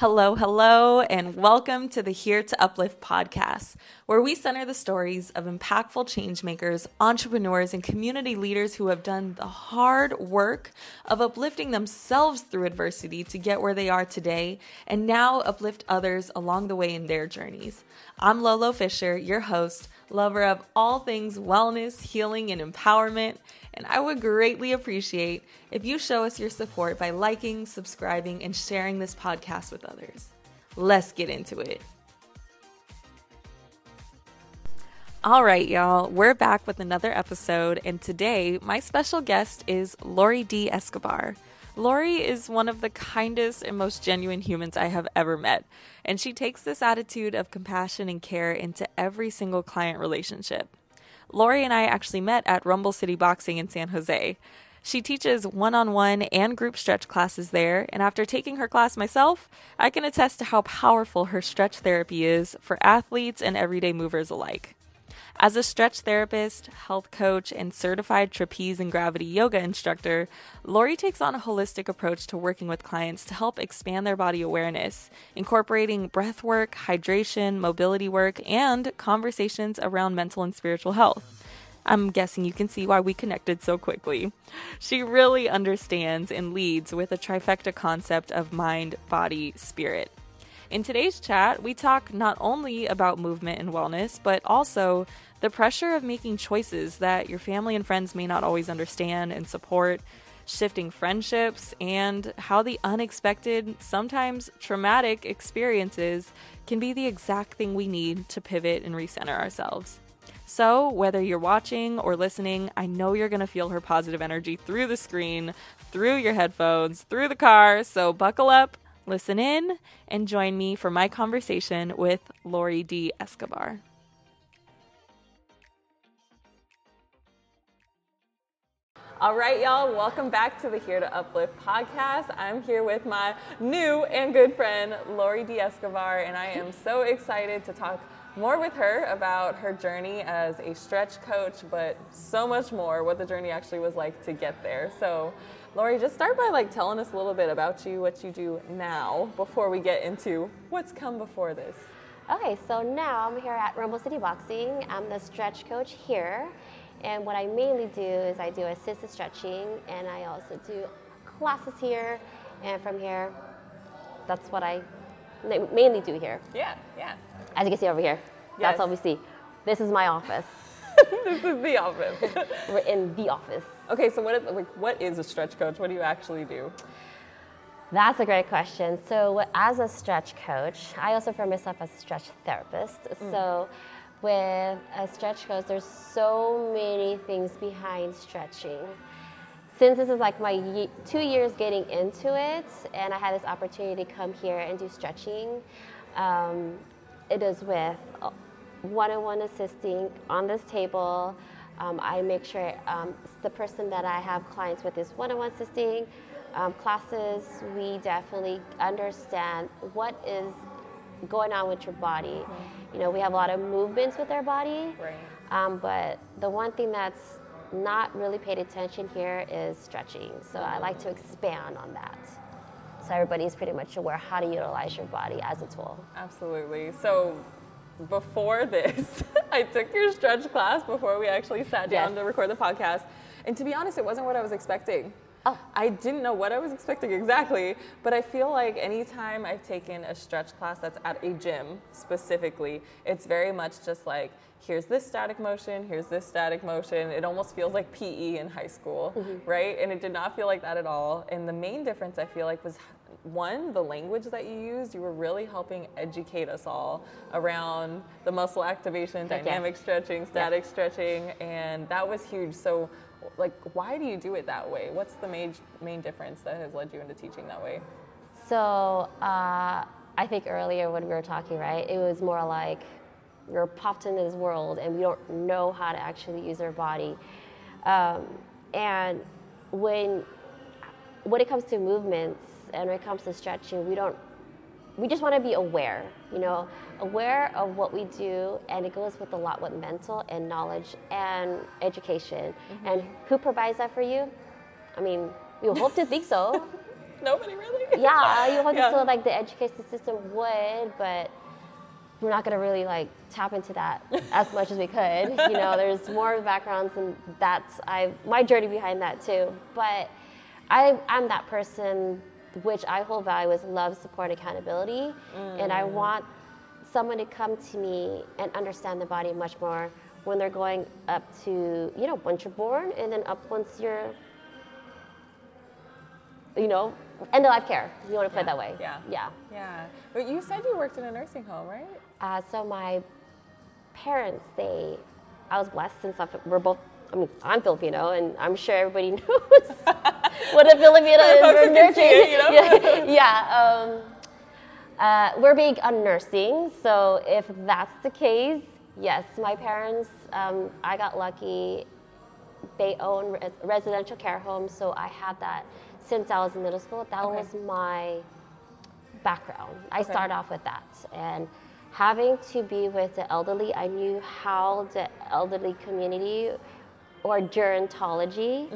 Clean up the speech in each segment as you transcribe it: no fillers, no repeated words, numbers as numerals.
Hello, hello, and welcome to the Here to Uplift podcast, where we center the stories of impactful changemakers, entrepreneurs, and community leaders who have done the hard work of uplifting themselves through adversity to get where they are today, and now uplift others along the way in their journeys. I'm Lolo Fisher, your host, lover of all things wellness, healing, and empowerment, and I would greatly appreciate if you show us your support by liking, subscribing, and sharing this podcast with others. Let's get into it. All right, y'all, we're back with another episode, and today my special guest is Lorrie Dee Escobar. Lorrie is one of the kindest and most genuine humans I have ever met, and she takes this attitude of compassion and care into every single client relationship. Lorrie and I actually met at Rumble City Boxing in San Jose. She teaches one-on-one and group stretch classes there, and after taking her class myself, I can attest to how powerful her stretch therapy is for athletes and everyday movers alike. As a stretch therapist, health coach, and certified trapeze and gravity yoga instructor, Lorrie takes on a holistic approach to working with clients to help expand their body awareness, incorporating breath work, hydration, mobility work, and conversations around mental and spiritual health. I'm guessing you can see why we connected so quickly. She really understands and leads with a trifecta concept of mind, body, spirit. In today's chat, we talk not only about movement and wellness, but also the pressure of making choices that your family and friends may not always understand and support, shifting friendships, and how the unexpected, sometimes traumatic experiences can be the exact thing we need to pivot and recenter ourselves. So whether you're watching or listening, I know you're going to feel her positive energy through the screen, through your headphones, through the car, so buckle up, listen in, and join me for my conversation with Lorrie Dee Escobar. All right, y'all, welcome back to the Here to Uplift podcast. I'm here with my new and good friend, Lorrie Dee Escobar, and I am so excited to talk more with her about her journey as a stretch coach, but so much more, what the journey actually was like to get there. So Lorrie, just start by telling us a little bit about you, what you do now, before we get into what's come before this. Okay, so now I'm here at Rumble City Boxing. I'm the stretch coach here, and what I mainly do is I do assisted stretching, and I also do classes here, and from here, that's what I mainly do here. Yeah. As you can see over here, yes. That's what we see. This is my office. This is the office. We're in the office. Okay, so what is a stretch coach? What do you actually do? That's a great question. So as a stretch coach, I also refer myself as a stretch therapist. Mm. So with a stretch coach, there's so many things behind stretching. Since this is my 2 years getting into it, and I had this opportunity to come here and do stretching, it is with one-on-one assisting on this table. I make sure the person that I have clients with is one-on-one assisting classes. We definitely understand what is going on with your body. Mm-hmm. We have a lot of movements with our body, right. But the one thing that's not really paid attention here is stretching. So I like to expand on that. So everybody's pretty much aware how to utilize your body as a tool. Absolutely. So before this, I took your stretch class before we actually sat down to record the podcast. And to be honest, it wasn't what I was expecting. Oh. I didn't know what I was expecting exactly, but I feel like anytime I've taken a stretch class that's at a gym specifically, it's very much just here's this static motion, here's this static motion. It almost feels like PE in high school, mm-hmm. right? And it did not feel like that at all. And the main difference I feel was one, the language that you used, you were really helping educate us all around the muscle activation, dynamic stretching, static stretching, and that was huge. So why do you do it that way? What's the main difference that has led you into teaching that way? So I think earlier when we were talking, right, it was more like we're popped into this world and we don't know how to actually use our body. And when it comes to movements and when it comes to stretching, we just want to be aware, aware of what we do, and it goes with a lot with mental and knowledge and education. Mm-hmm. And who provides that for you? I mean, we hope to think so. nobody really. Yeah, you want to feel like the education system would, but we're not going to really like tap into that as much as we could. You know, there's more backgrounds, and that's my journey behind that too. But I'm that person, which I hold value is love, support, accountability, and I want someone to come to me and understand the body much more when they're going up to, you know, once you're born and then up once you're, you know, end of life care. You want to put it that way. Yeah. But you said you worked in a nursing home, right? So my parents, I was blessed since I'm Filipino, and I'm sure everybody knows what a Filipino is. We're big on nursing, so if that's the case, yes, my parents, I got lucky. They own residential care homes, so I had that since I was in middle school. That was my background. I started off with that. And having to be with the elderly, I knew how the elderly community or gerontology,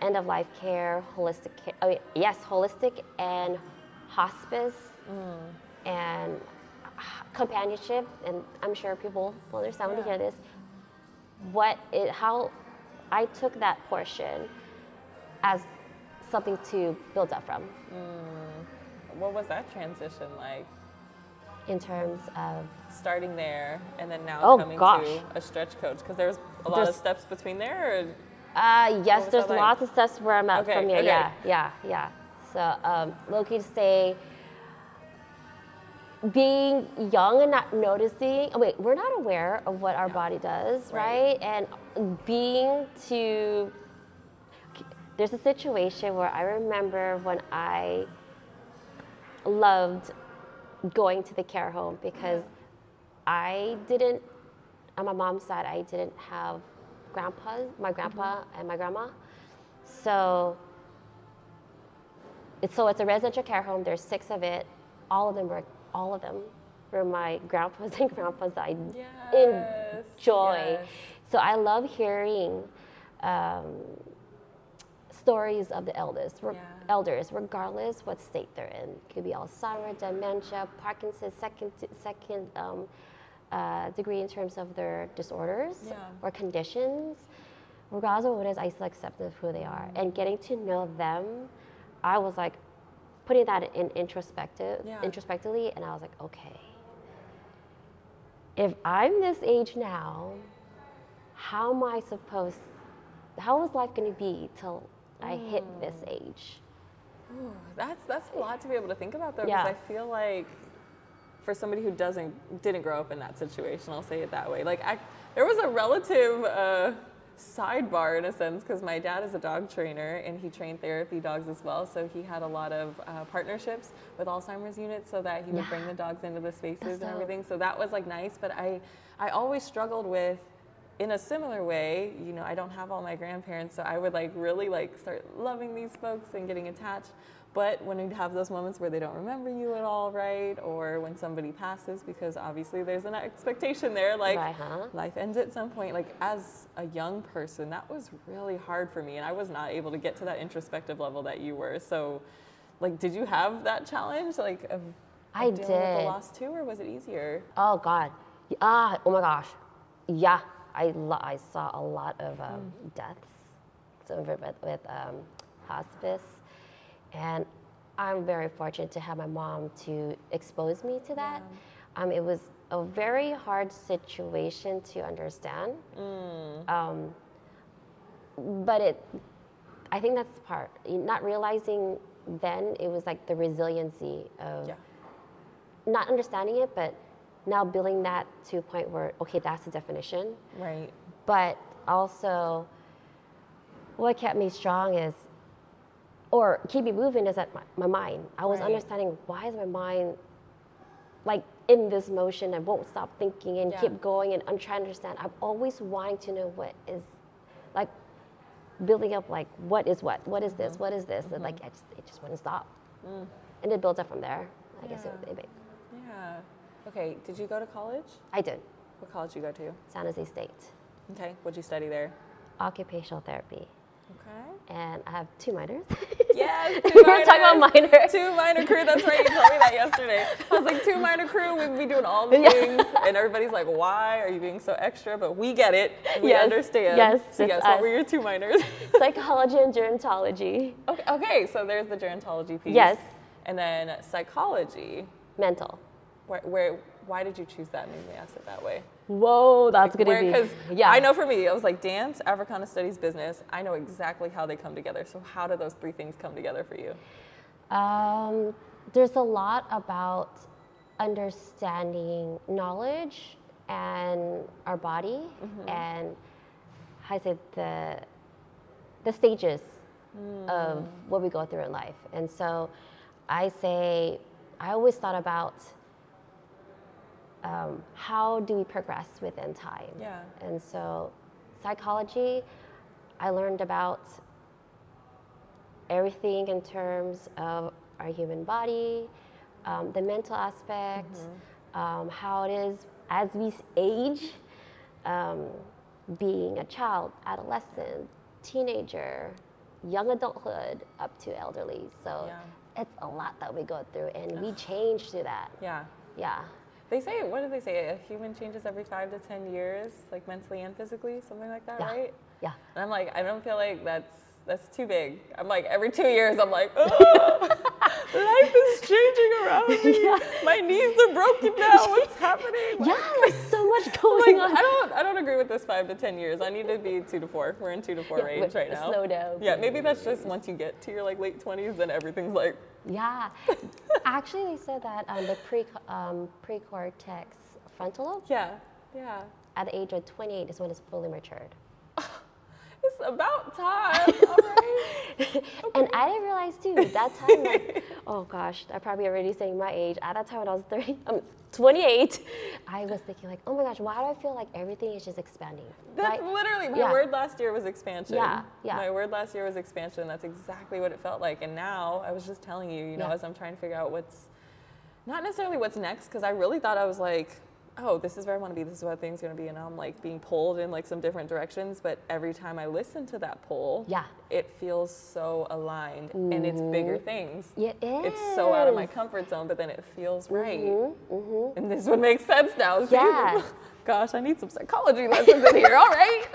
end-of-life care, holistic care, holistic and hospice and companionship, and I'm sure people will understand when they hear this, how I took that portion as something to build up from. What was that transition like? In terms of starting there and then now coming to a stretch coach, because there's a lot of steps between there. Yes, there's lots of steps where I'm at from here. Okay. Yeah. So, Loki to say, being young and not noticing. We're not aware of what our body does, right? And there's a situation where I remember when I loved going to the care home, because on my mom's side, I didn't have my grandpa and my grandma. So it's a residential care home. There's 6 of it. All of them were my grandpas and grandpas that I enjoy. Yes. So I love hearing stories of the elders, regardless what state they're in. It could be Alzheimer's, dementia, Parkinson's, second degree in terms of their disorders or conditions. Regardless of what it is, I still accept them for who they are. And getting to know them, I was like putting that in introspectively, and I was like, okay, if I'm this age now, how is life going to be till I hit this age? Ooh, that's a lot to be able to think about, though, because I feel like for somebody who didn't grow up in that situation, I'll say it that way. Like there was a relative sidebar in a sense, because my dad is a dog trainer and he trained therapy dogs as well. So he had a lot of partnerships with Alzheimer's units, so that he would bring the dogs into the spaces and everything. So that was like nice, but I always struggled with. In a similar way, you know, I don't have all my grandparents, so I would really start loving these folks and getting attached. But when you'd have those moments where they don't remember you at all, right? Or when somebody passes, because obviously there's an expectation there, life ends at some point. As a young person, that was really hard for me, and I was not able to get to that introspective level that you were. So, did you have that challenge? I did. Dealing with the loss too, or was it easier? Oh God! Oh my gosh! Yeah. I saw a lot of deaths with hospice, and I'm very fortunate to have my mom to expose me to that. Yeah. It was a very hard situation to understand, but I think that's the part. Not realizing then, it was the resiliency of not understanding it, but now building that to a point where, okay, that's the definition. Right. But also what kept me strong or keep me moving is that my mind. I was understanding, why is my mind in this motion and won't stop thinking and keep going, and I'm trying to understand. I'm always wanting to know what is, building up, what is this, what is this? Mm-hmm. And it just wouldn't stop. Mm. And it builds up from there. I guess it would be big. Yeah. Okay, did you go to college? I did. What college did you go to? San Jose State. Okay, what did you study there? Occupational therapy. Okay. And I have two minors. Yes, two minors. We're talking about minor. Two minor crew, that's right. You told me that yesterday. I was like, two minor crew, we'd be doing all the things. And everybody's like, why are you being so extra? But we get it. We understand. Yes, so yes, what were your two minors? Psychology and gerontology. Okay, so there's the gerontology piece. Yes. And then psychology. Mental. Why did you choose that? Maybe we asked it that way. Whoa, that's like, good. Because I know for me, I was like dance, Africana studies, business. I know exactly how they come together. So how do those three things come together for you? There's a lot about understanding knowledge and our body and how I say the stages of what we go through in life. And so I always thought about how do we progress within time? Yeah. And so psychology, I learned about everything in terms of our human body, the mental aspect, how it is as we age, being a child, adolescent, teenager, young adulthood, up to elderly. So it's a lot that we go through, and we change through that. Yeah. Yeah. They say, what do they say? A human changes every 5 to 10 years, like mentally and physically, something like that, right? Yeah. And I'm like, I don't feel like that's too big. I'm like, every 2 years, I'm like, oh, life is changing around me. Yeah. My knees are broken now. What's happening? Like, yeah, there's so much going on. I don't agree with this 5 to 10 years. I need to be 2 to 4. We're in 2 to 4 range right now. Slow down. Yeah, maybe that's just once you get to your like late 20s, then everything's like. Yeah, actually, they said that the precortex frontal lobe. Yeah, yeah. At the age of 28 is when it's fully matured. It's about time. All right. Okay. And I didn't realize too that time. Like, oh gosh, I probably already saying my age. At that time when I was 28, I was thinking like, oh my gosh, why do I feel like everything is just expanding? That's literally my word last year was expansion. Yeah, yeah. My word last year was expansion. That's exactly what it felt like. And now I was just telling you, you know, as I'm trying to figure out what's not necessarily what's next, because I really thought I was like, oh, this is where I want to be, this is where things are going to be, and I'm like being pulled in like some different directions, but every time I listen to that pull, it feels so aligned, and it's bigger things. It is. It's so out of my comfort zone, but then it feels right. And this would make sense now. So gosh, I need some psychology lessons in here, all right?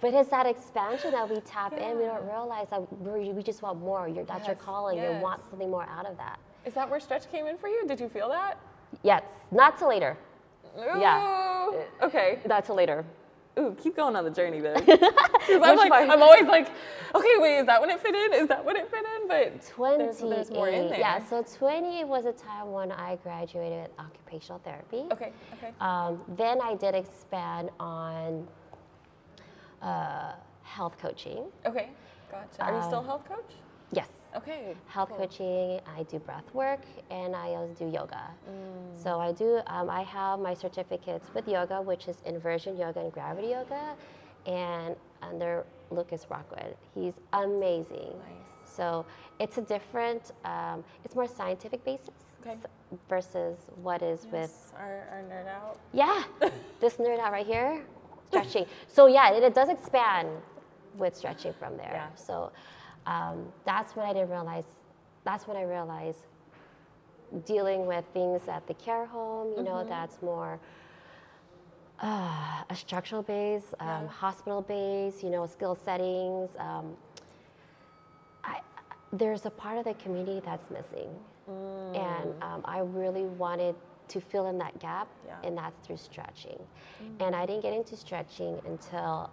But it's that expansion that we tap in, we don't realize that we just want more, that's your calling, you want something more out of that. Is that where stretch came in for you? Did you feel that? Yes, not till later. Ooh, yeah. Okay. Not till later. Ooh, keep going on the journey then. I'm always like, okay, wait, is that when it fit in? Is that when it fit in? But 20, there's more in there. Yeah, so 20 was a time when I graduated with occupational therapy. Okay. Then I did expand on health coaching. Okay, gotcha. Are you still a health coach? Yes. Okay. Health coaching, I do breath work, and I also do yoga. So I do, I have my certificates with yoga, which is inversion yoga and gravity yoga, and under Lucas Rockwood. He's amazing. Nice. So it's a different, it's more scientific basis versus what is with. Our nerd out. Yeah. This nerd out right here, stretching. So yeah, it does expand with stretching from there. Yeah. So. That's when I realized dealing with things at the care home, you know, that's more a structural base, hospital base, you know, skill settings. There's a part of the community that's missing. And I really wanted to fill in that gap, and that's through stretching. And I didn't get into stretching until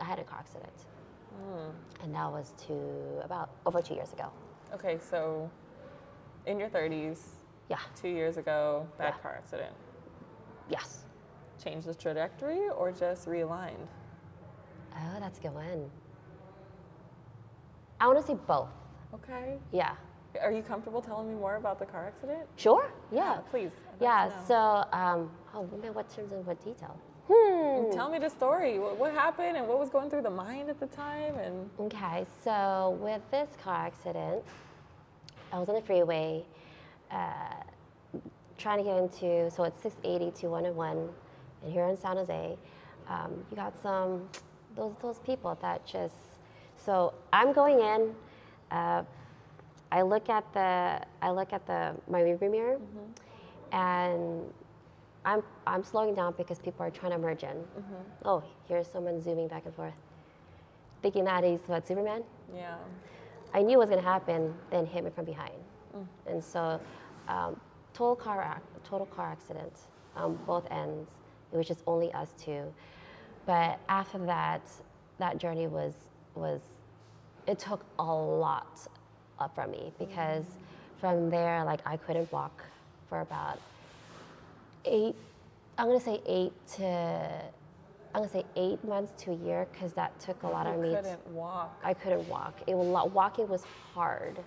I had a car accident. And that was over 2 years ago. Okay, so in your 30s, 2 years ago, bad car accident. Yes. Changed the trajectory or just realigned? Oh, that's a good one. I want to say both. Okay. Yeah. Are you comfortable telling me more about the car accident? Sure, yeah. Please. What terms and what detail? Tell me the story. What happened and what was going through the mind at the time? And okay, so with this car accident, I was on the freeway trying to get into, so it's 680 to 101, and here in San Jose, you got some those people that just, so I'm going in, I look at my rearview mirror, mm-hmm. and I'm slowing down because people are trying to merge in. Mm-hmm. Oh, here's someone zooming back and forth, thinking that he's what, Superman. Yeah. I knew what was going to happen, then hit me from behind, and so total car accident, both ends. It was just only us two, but after that, that journey was it took a lot up from me because from there, like I couldn't walk for about eight months to a year, because that took a lot of me. You couldn't walk. I couldn't walk. Walking was hard.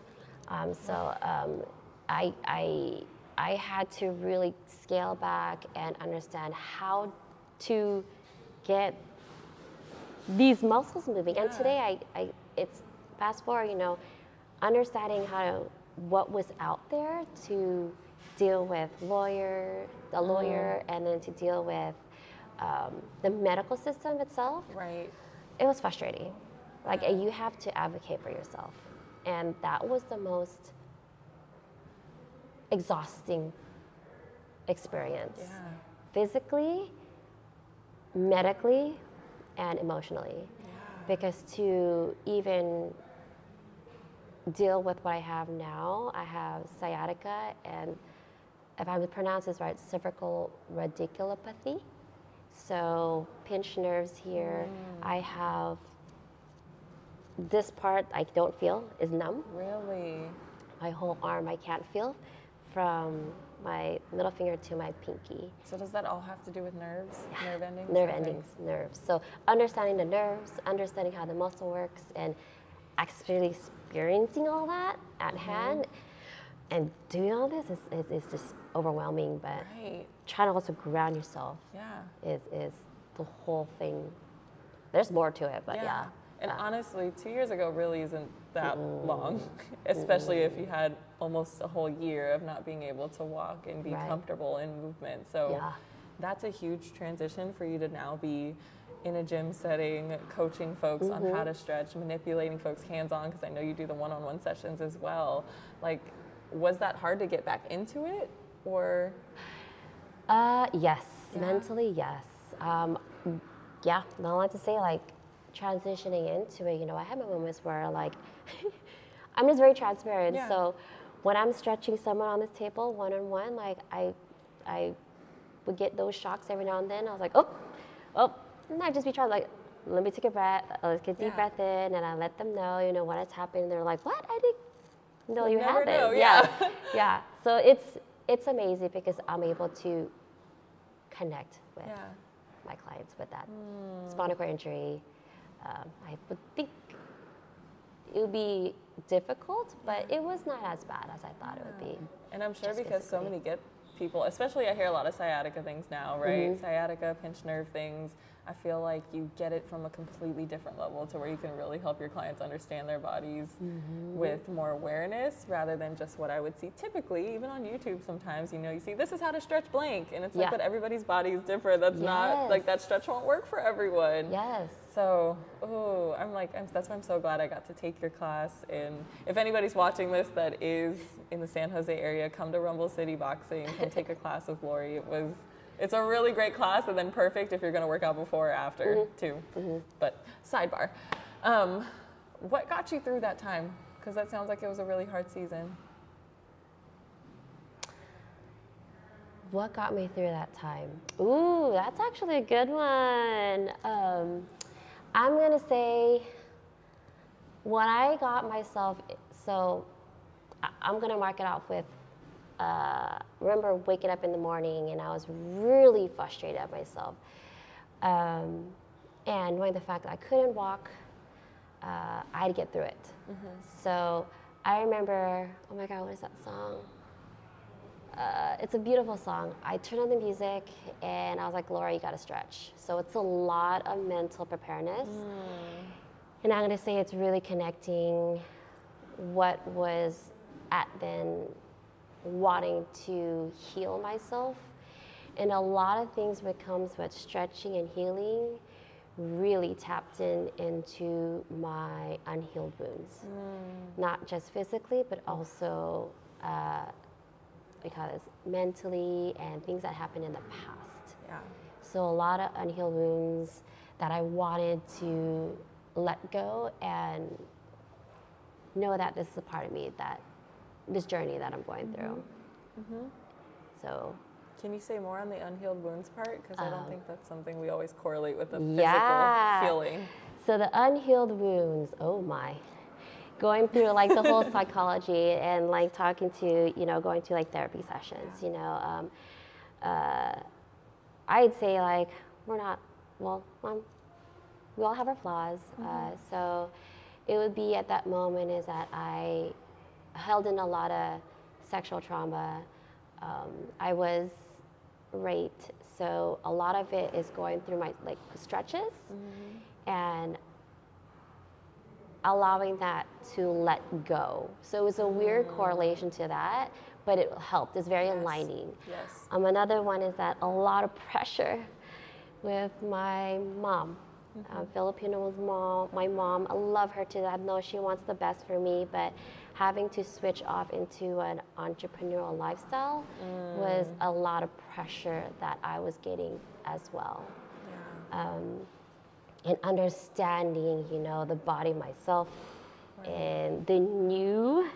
I had to really scale back and understand how to get these muscles moving. Yeah. And today, it's fast forward, you know, understanding what was out there to deal with the lawyer, and then to deal with the medical system itself. Right. It was frustrating. Like, you have to advocate for yourself, and that was the most exhausting experience, physically, medically, and emotionally, because to even deal with what I have now, I have sciatica, and if I'm to pronounce this right, cervical radiculopathy, so pinched nerves here. I have this part I don't feel is numb. Really? My whole arm I can't feel, from my middle finger to my pinky. So does that all have to do with nerves? Yeah. Nerve endings? Nerves. So understanding the nerves, understanding how the muscle works, and actually experiencing all that at hand, and doing all this is just overwhelming, but trying to also ground yourself is the whole thing. There's more to it, but yeah. And honestly, 2 years ago really isn't that long, especially if you had almost a whole year of not being able to walk and be comfortable in movement. So that's a huge transition for you to now be in a gym setting, coaching folks on how to stretch, manipulating folks hands-on, because I know you do the one-on-one sessions as well. Like, was that hard to get back into it, or? Yes, mentally, yes. Not a lot to say, like, transitioning into it, you know, I had my moments where, like, I'm just very transparent. Yeah. So when I'm stretching someone on this table one-on-one, like I would get those shocks every now and then. I was like, oh, and I'd just be trying, like, let me take a breath, let's get a deep breath in, and I let them know, you know, what has happened. They're like, what? I didn't know you haven't. Yeah. So it's amazing because I'm able to connect with my clients with that spinal cord injury. I would think it would be difficult, but it was not as bad as I thought it would be. And I'm sure because physically, so many people, especially I hear a lot of sciatica things now, right? Mm-hmm. Sciatica, pinched nerve things. I feel like you get it from a completely different level to where you can really help your clients understand their bodies with more awareness rather than just what I would see typically, even on YouTube sometimes, you know, you see this is how to stretch blank, and it's like that everybody's body is different. That's not, like, that stretch won't work for everyone. Yes. So, that's why I'm so glad I got to take your class. And if anybody's watching this that is in the San Jose area, come to Rumble City Boxing and take a class with Lorrie. It's a really great class, and then perfect if you're going to work out before or after, too. Mm-hmm. But sidebar, what got you through that time? Because that sounds like it was a really hard season. What got me through that time? Ooh, that's actually a good one. I'm going to say when I got myself, so I'm going to mark it off with, remember waking up in the morning and I was really frustrated at myself, and knowing the fact that I couldn't walk, I had to get through it. So I remember, oh my God, what is that song? It's a beautiful song. I turned on the music and I was like, Lorrie, you gotta stretch. So it's a lot of mental preparedness, and I'm gonna say it's really connecting what was at then wanting to heal myself, and a lot of things that comes with stretching and healing really tapped into my unhealed wounds, not just physically, but also because mentally and things that happened in the past. Yeah. So a lot of unhealed wounds that I wanted to let go and know that this is a part of me, that this journey that I'm going through. Mm-hmm. So. Can you say more on the unhealed wounds part? Because I don't think that's something we always correlate with the physical healing. So the unhealed wounds, oh my. Going through like the whole psychology and like talking to, going to like therapy sessions, I'd say like, we all have our flaws. Mm-hmm. So it would be at that moment is that I held in a lot of sexual trauma. I was raped, so a lot of it is going through my like stretches and allowing that to let go. So it was a weird correlation to that, but it helped. It's very aligning. Yes. Another one is that a lot of pressure with my mom, Filipino's mom. My mom, I love her to death. I know she wants the best for me, but having to switch off into an entrepreneurial lifestyle was a lot of pressure that I was getting as well. Yeah. And understanding, the body myself and the new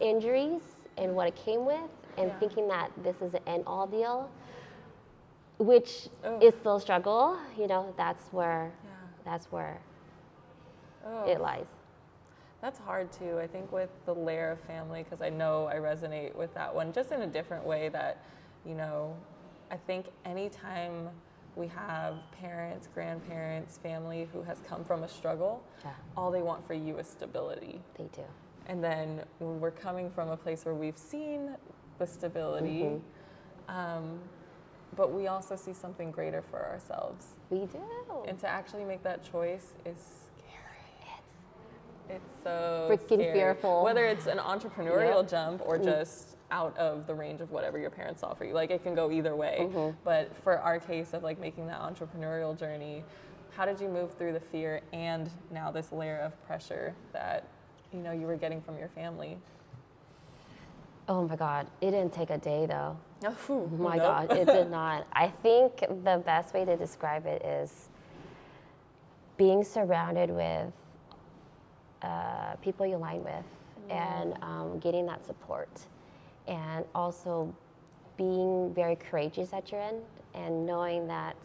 injuries and what it came with, and thinking that this is an end-all deal, which is still a struggle. That's where it lies. That's hard too, I think, with the layer of family, because I know I resonate with that one just in a different way that, I think anytime we have parents, grandparents, family who has come from a struggle, all they want for you is stability. They do. And then when we're coming from a place where we've seen the stability, but we also see something greater for ourselves. We do. And to actually make that choice is It's so freaking scary. Fearful. Whether it's an entrepreneurial jump or just out of the range of whatever your parents saw for you. Like, it can go either way. Mm-hmm. But for our case of, like, making that entrepreneurial journey, how did you move through the fear and now this layer of pressure that, you were getting from your family? Oh, my God. It didn't take a day, though. Oh, my God. It did not. I think the best way to describe it is being surrounded with people you align with and getting that support, and also being very courageous at your end and knowing that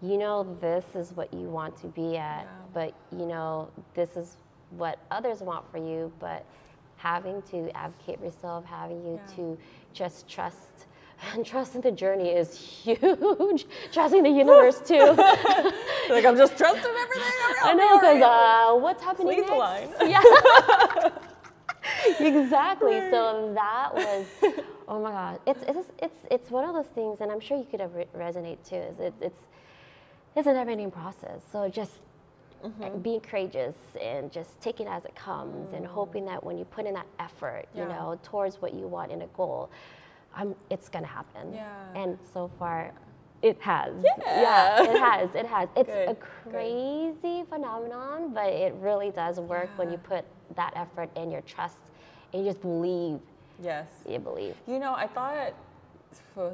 this is what you want to be at, but this is what others want for you, but having to advocate for yourself, having you to just trust. And trusting the journey is huge. Trusting the universe, too. Like, I'm just trusting everything around. I know, because what's happening next? Please align. Yeah. Exactly. So that was, oh, my God. It's one of those things, and I'm sure you could resonate, too. It's an everyday process. So just being courageous and just taking it as it comes and hoping that when you put in that effort, towards what you want in a goal, it's gonna happen, and so far, it has. It has. It's a crazy phenomenon, but it really does work when you put that effort and your trust, and you just believe. Yes, you believe. I thought,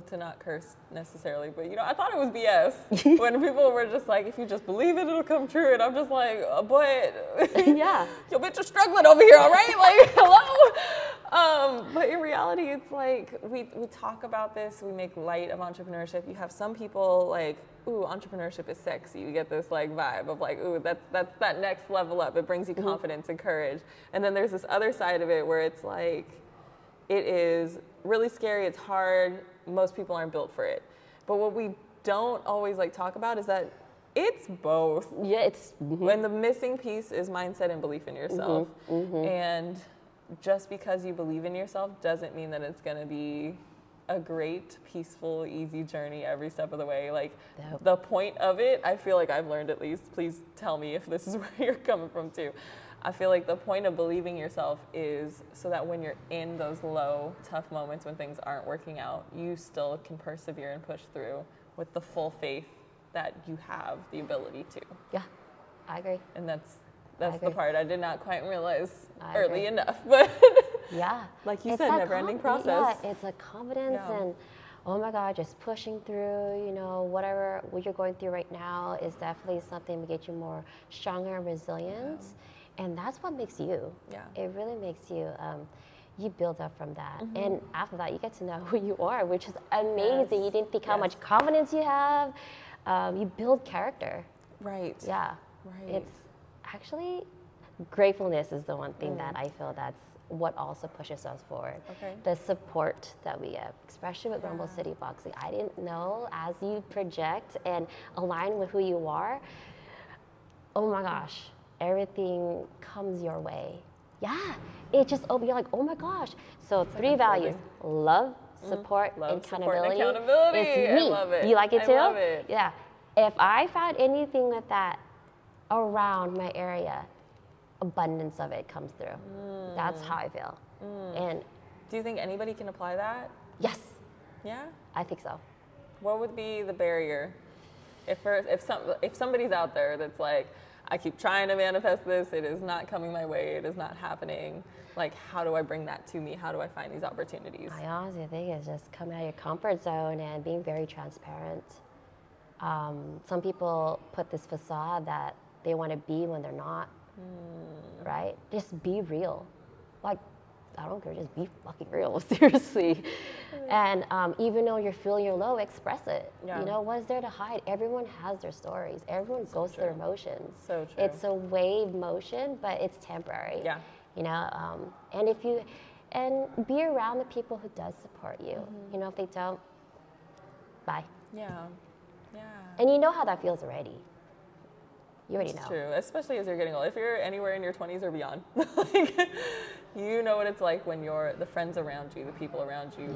to not curse necessarily, but I thought it was BS when people were just like, if you just believe it, it'll come true, and I'm just like, but yo, bitch, you're struggling over here, all right? Like, hello. But in reality, it's like we talk about this, we make light of entrepreneurship. You have some people like, ooh, entrepreneurship is sexy. You get this like vibe of like, ooh, that's that next level up. It brings you confidence and courage. And then there's this other side of it where it's like, it is really scary. It's hard. Most people aren't built for it. But what we don't always like talk about is that it's both. Yeah, it's when the missing piece is mindset and belief in yourself. And just because you believe in yourself doesn't mean that it's going to be a great, peaceful, easy journey every step of the way. Like, the point of it, I feel like I've learned, at least, please tell me if this is where you're coming from too. I feel like the point of believing yourself is so that when you're in those low, tough moments when things aren't working out, you still can persevere and push through with the full faith that you have the ability to. Yeah, I agree. And that's the part I did not quite realize early enough, but yeah, like you said, never-ending process. Yeah, it's a confidence and oh my God, just pushing through, you know, whatever what you're going through right now is definitely something to get you more stronger and resilient. Yeah. And that's what makes you. Yeah. It really makes you, you build up from that. Mm-hmm. And after that, you get to know who you are, which is amazing. Yes. You didn't think how much confidence you have. You build character. Right. Yeah. Right. It's actually, gratefulness is the one thing that I feel that's what also pushes us forward. Okay. The support that we have, especially with Rumble City Boxing. I didn't know, as you project and align with who you are, oh my gosh, everything comes your way. Yeah, it just, you're like, oh my gosh. So it's three values, love, support, and accountability. Support and accountability. It's me. I love it. You like it too? I love it. Yeah. If I found anything with that around my area, abundance of it comes through. That's how I feel. And do you think anybody can apply that? Yes. Yeah? I think so. What would be the barrier? If somebody's out there that's like, I keep trying to manifest this, it is not coming my way, it is not happening. Like, how do I bring that to me? How do I find these opportunities? I honestly think it's just coming out of your comfort zone and being very transparent. Some people put this facade that they want to be when they're not. Right? Just be real. Like, I don't care, just be fucking real, seriously. And even though you're feeling you're low, express it. Yeah. You know, what is there to hide? Everyone has their stories. Everyone goes through their emotions. So true. It's a wave motion, but it's temporary. Yeah. You know, and if you, and be around the people who does support you. Mm-hmm. You know, if they don't, bye. Yeah, yeah. And you know how that feels already. You already know. It's true, especially as you're getting old. If you're anywhere in your 20s or beyond, like, you know what it's like when you're the friends around you, the people around you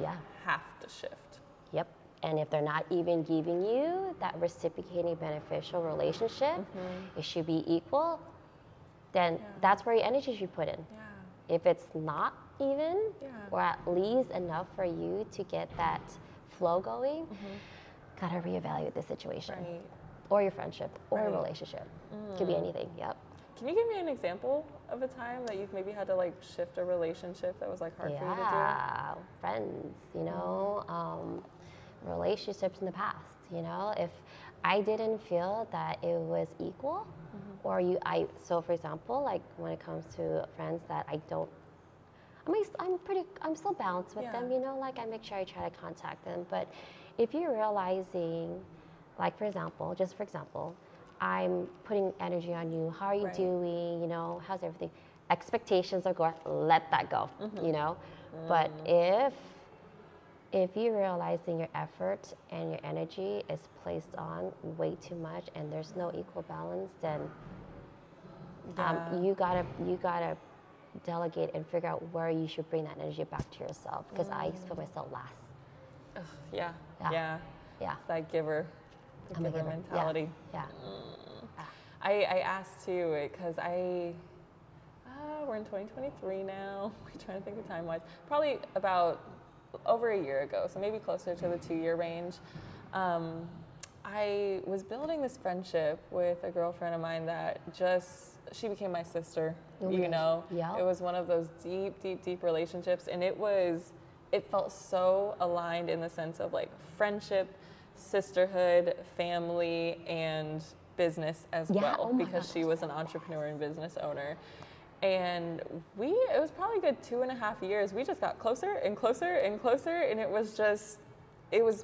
have to shift. Yep. And if they're not even giving you that reciprocating beneficial relationship, it should be equal, then that's where your energy should put in. Yeah. If it's not even, or at least enough for you to get that flow going, gotta reevaluate the situation. Right. Or your friendship, or a relationship. Could be anything, Can you give me an example of a time that you've maybe had to like shift a relationship that was like hard for you to do? Yeah, friends, you know, relationships in the past, you know. If I didn't feel that it was equal, or so for example, like when it comes to friends that I'm still balanced with them, you know, like I make sure I try to contact them. But if you're realizing, like, for example, I'm putting energy on you. How are you doing? You know, how's everything? Expectations are going, let that go, you know? But if you're realizing your effort and your energy is placed on way too much and there's no equal balance, then you gotta delegate and figure out where you should bring that energy back to yourself. Because I used to put myself last. Ugh, yeah. That giver. The giver mentality. Yeah. I asked too because we're in 2023 now. I'm trying to think of time-wise. Probably about over a year ago, so maybe closer to the 2-year range. I was building this friendship with a girlfriend of mine that she became my sister. You know, it was one of those deep, deep, deep relationships, and it felt so aligned in the sense of like friendship, sisterhood, family, and business as well, because she was an entrepreneur and business owner. And it was probably a good 2.5 years. We just got closer and closer and closer, and it was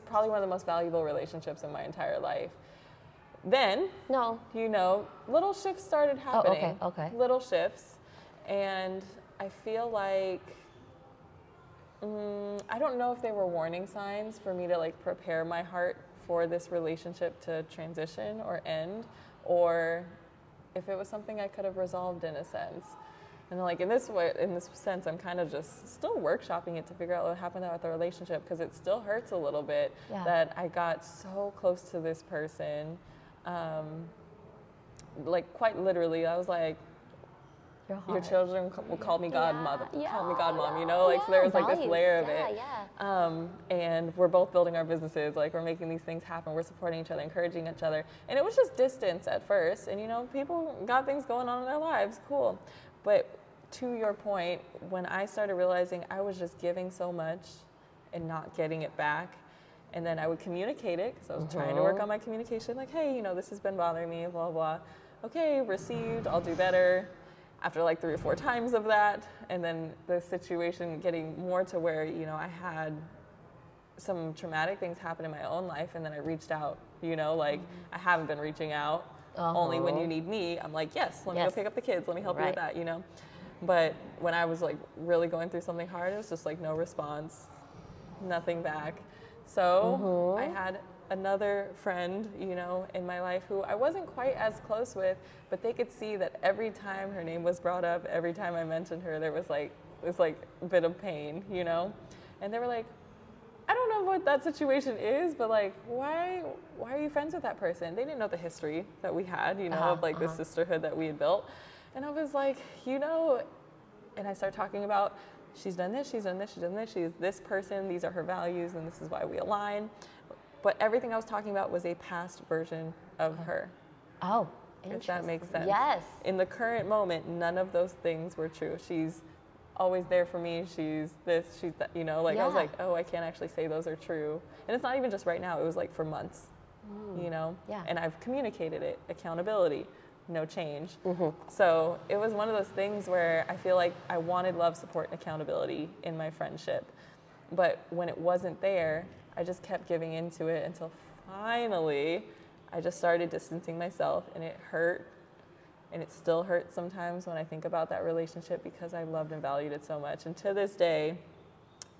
probably one of the most valuable relationships in my entire life. Then, you know, little shifts started happening. Oh, okay. Little shifts. And I feel like I don't know if they were warning signs for me to like prepare my heart for this relationship to transition or end, or if it was something I could have resolved in a sense. And like in this sense, I'm kind of just still workshopping it to figure out what happened with the relationship, because it still hurts a little bit that I got so close to this person, like quite literally. I was like, your children will call me godmother, call me godmom, you know, like, so there's like this layer of it. And we're both building our businesses, like we're making these things happen, we're supporting each other, encouraging each other. And it was just distance at first, and you know, people got things going on in their lives, cool. But to your point, when I started realizing I was just giving so much and not getting it back, and then I would communicate it, because I was trying to work on my communication, like, hey, you know, this has been bothering me, blah, blah. Okay, received, I'll do better. After like 3 or 4 times of that, and then the situation getting more to where, you know, I had some traumatic things happen in my own life, and then I reached out, you know, like, I haven't been reaching out, only when you need me, I'm like, yes, let me go pick up the kids, let me help you with that, you know. But when I was like really going through something hard, it was just like no response, nothing back. So I had another friend, you know, in my life who I wasn't quite as close with, but they could see that every time her name was brought up, every time I mentioned her, there was like this like bit of pain, you know. And they were like, I don't know what that situation is, but like, why are you friends with that person? They didn't know the history that we had, you know, of like this sisterhood that we had built. And I was like, you know, and I started talking about, she's done this, she's done this, she's done this, she's this person, these are her values, and this is why we align. But everything I was talking about was a past version of her. Oh, interesting. If that makes sense. Yes. In the current moment, none of those things were true. She's always there for me, she's this, she's that, you know, like I was like, oh, I can't actually say those are true. And it's not even just right now, it was like for months, you know? Yeah. And I've communicated it, accountability. No change. So it was one of those things where I feel like I wanted love, support, and accountability in my friendship. But when it wasn't there, I just kept giving into it until finally I just started distancing myself, and it hurt. And it still hurts sometimes when I think about that relationship, because I loved and valued it so much. And to this day,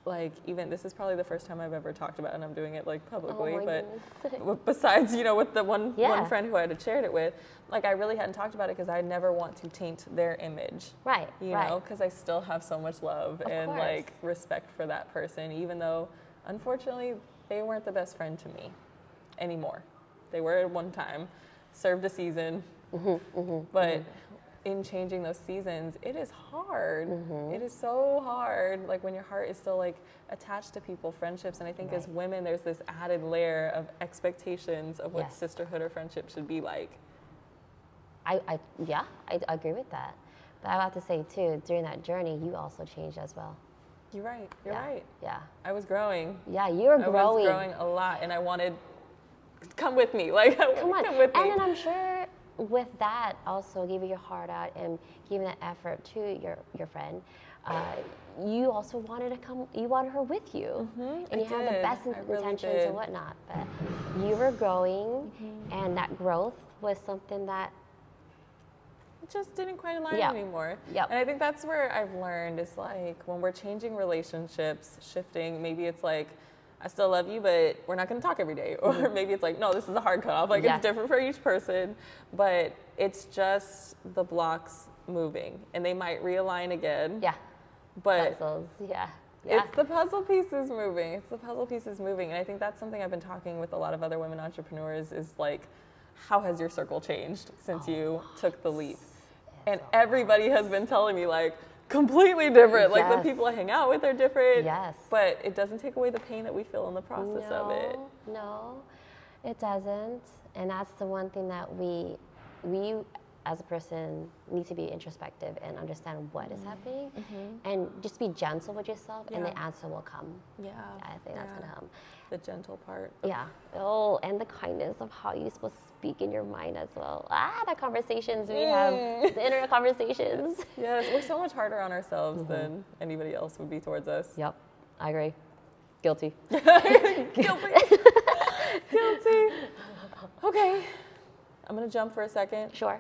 like, even this is probably the first time I've ever talked about it, and I'm doing it like publicly, but besides, you know, with the one friend who I had shared it with, like, I really hadn't talked about it because I never want to taint their image, you know, because I still have so much love of course. Like respect for that person, even though unfortunately they weren't the best friend to me anymore. They were at one time, served a season, but in changing those seasons, it is hard. It is so hard, like when your heart is still like attached to people, friendships. And I think as women, there's this added layer of expectations of what sisterhood or friendship should be like. I agree with that. But I have to say too, during that journey, you also changed as well. You're right. You're right. Yeah. I was growing. Yeah, you were growing. I was growing a lot, and I wanted, come with me. Like, come with me. And then I'm sure with that, also giving your heart out and giving that effort to your friend, you also wanted to come. You wanted her with you, and you had the best intentions and whatnot. But you were growing, and that growth was something that it just didn't quite align anymore. And I think that's where I've learned is like when we're changing relationships, shifting. Maybe it's like, I still love you, but we're not going to talk every day. Or maybe it's like, no, this is a hard cutoff. Like, it's different for each person. But it's just the blocks moving. And they might realign again. Yeah. But puzzles. Yeah. It's the puzzle pieces moving. And I think that's something I've been talking with a lot of other women entrepreneurs is like, how has your circle changed since you took the leap? And everybody has been telling me, like, completely different. Like, the people I hang out with are different. Yes. But it doesn't take away the pain that we feel in the process of it. No, it doesn't. And that's the one thing that we as a person need to be introspective and understand what is happening, and just be gentle with yourself, and the answer will come. Yeah. I think that's going to come. The gentle part. Yeah. Oh, and the kindness of how you're supposed to speak in your mind as well. The conversations we have, the inner conversations. Yes, we're so much harder on ourselves than anybody else would be towards us. Yep, I agree. Guilty. Guilty. Okay, I'm going to jump for a second. Sure.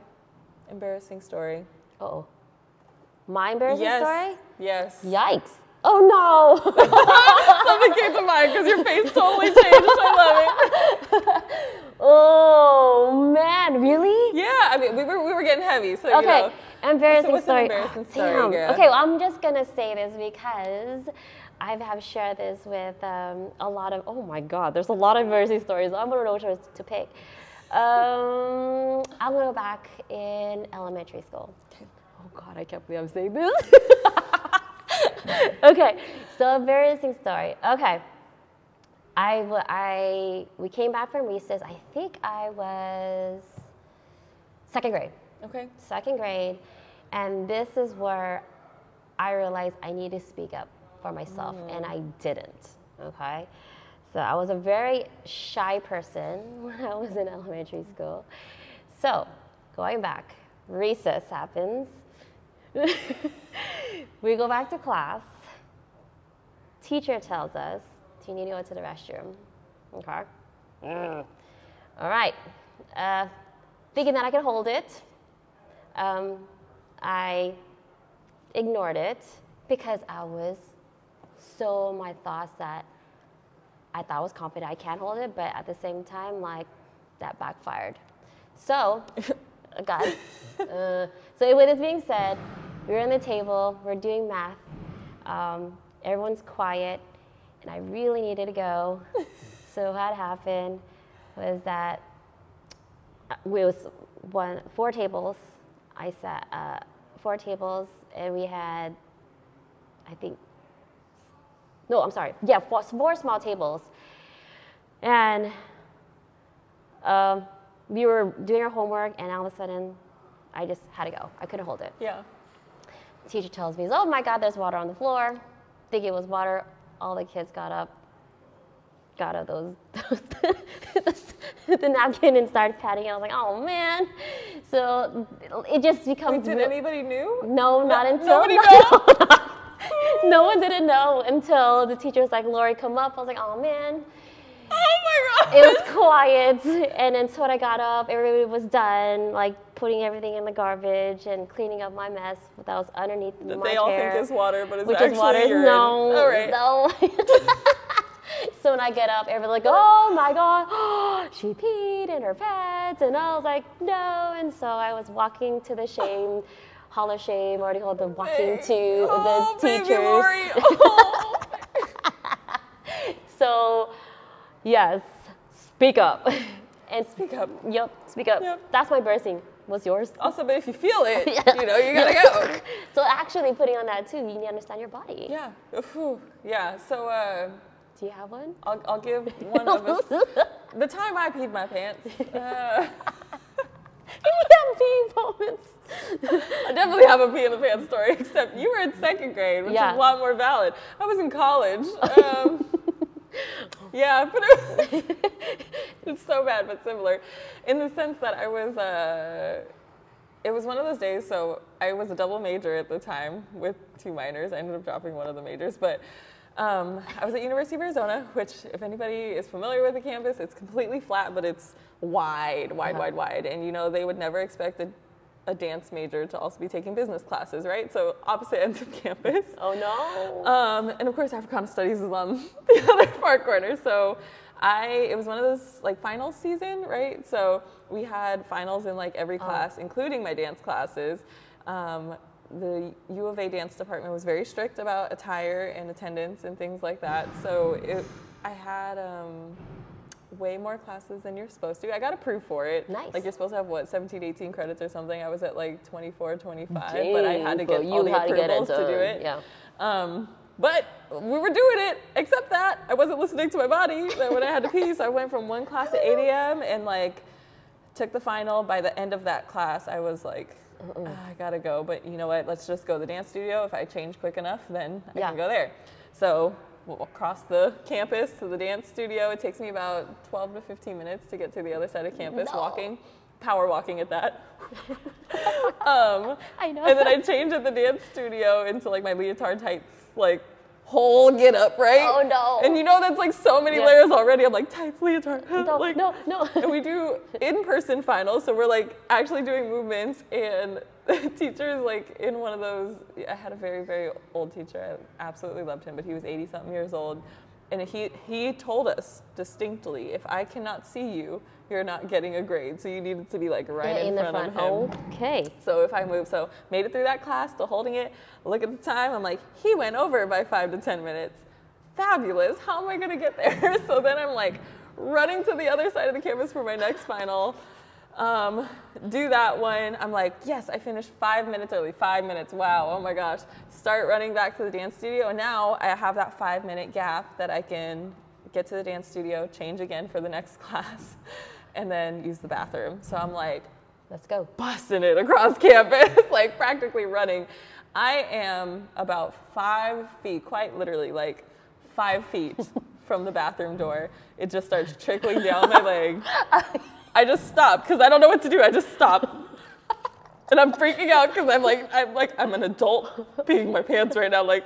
Embarrassing story. Uh-oh. My embarrassing story? Yes. Yikes. Oh, no. Something came to mind because your face totally changed. I love it. Oh, man. Really? Yeah. I mean, we were getting heavy. So, okay. You know. Embarrassing story. Embarrassing story, girl? Okay, well, I'm just going to say this because I have shared this with a lot of, oh, my God, there's a lot of embarrassing stories. I'm going to know which to pick. I'm going to go back in elementary school. Okay. Oh, oh God, I can't believe I'm saying this. Okay, so embarrassing story. Okay, we came back from recess. I think I was second grade. Okay. Second grade, and this is where I realized I need to speak up for myself, and I didn't. Okay, so I was a very shy person when I was in elementary school. So going back, recess happens. We go back to class. Teacher tells us, "Do you need to go to the restroom?" Okay. All right. Thinking that I could hold it, I ignored it because I was so in my thoughts that I thought I was confident I can hold it, but at the same time, like, that backfired. So, God. So with it being said, we're on the table, we're doing math, everyone's quiet, and I really needed to go. So what happened was that we was four tables. I sat four tables, and we had, I think, no, I'm sorry. Yeah, four small tables, and we were doing our homework, and all of a sudden, I just had to go. I couldn't hold it. Yeah. The teacher tells me, "Oh my God, there's water on the floor." Think it was water. All the kids got up the napkin and started patting it. I was like, "Oh man!" So it just becomes. Wait, did anybody knew? No, not until. Nobody knew. No one didn't know until the teacher was like, "Lorrie, come up." I was like, "Oh, man." Oh, my God. It was quiet. And then so when I got up, everybody was done, like, putting everything in the garbage and cleaning up my mess that was underneath my chair. They all think it's water, but it's actually water. Urine. No. All right. No. So when I get up, everybody's like, "Oh, my God. She peed in her pants." And I was like, "No." And so I was walking to the shame. Hall of Shame, already called the walking to the teachers. Baby Lorrie. Oh. So, yes, speak up. And speak up. Yep, speak up. Yep. That's my bursting. What's yours? Also, but if you feel it, you know, you gotta go. So actually putting on that too, you need to understand your body. Yeah. Yeah, so. Do you have one? I'll give one of us. The time I peed my pants. You have pee moments. I definitely have a pee in the pants story, except you were in second grade, which is a lot more valid. I was in college. Yeah, but it's so bad, but similar. In the sense that I was, it was one of those days, so I was a double major at the time with two minors. I ended up dropping one of the majors, but I was at University of Arizona, which if anybody is familiar with the campus, it's completely flat, but it's wide. And, you know, they would never expect a dance major to also be taking business classes, right? So opposite ends of campus. Oh, no. And, of course, Africana Studies is on the other far corner. So it was one of those, like, finals season, right? So we had finals in, like, every class, including my dance classes. The U of A dance department was very strict about attire and attendance and things like that. So I had way more classes than you're supposed to. I got approved for it. Nice. Like, you're supposed to have, 17, 18 credits or something. I was at, 24, 25. Dang, but I had to get all the approvals to do it. Yeah. But we were doing it, except that I wasn't listening to my body when I had to pee. So I went from one class at 8 a.m. and, took the final. By the end of that class, I was like, I gotta go, but you know what? Let's just go to the dance studio. If I change quick enough, then I can go there. So we'll cross the campus to the dance studio. It takes me about 12 to 15 minutes to get to the other side of campus walking, power walking at that. I know. And then I change at the dance studio into my leotard tights, whole get up, right? Oh no. And you know that's so many layers already. I'm tights, leotard. No. And we do in-person finals, so we're actually doing movements, and the teacher is in one of those. I had a very, very old teacher. I absolutely loved him, but he was 80 something years old. And he told us distinctly, if I cannot see you, you're not getting a grade. So you needed to be right in front of him. Okay. So if I move, made it through that class, still holding it. Look at the time. I'm he went over by 5 to 10 minutes. Fabulous. How am I gonna get there? So then I'm running to the other side of the campus for my next final. Do that one. I'm like, yes, I finished 5 minutes early, 5 minutes. Wow. Oh my gosh. Start running back to the dance studio. And now I have that 5 minute gap that I can get to the dance studio, change again for the next class, and then use the bathroom. So I'm like, let's go. Busting it across campus, like practically running. I am about 5 feet, quite literally like 5 feet from the bathroom door. It just starts trickling down my leg. I just stop because I don't know what to do. I just stop. And I'm freaking out because I'm like, I'm an adult peeing my pants right now. Like,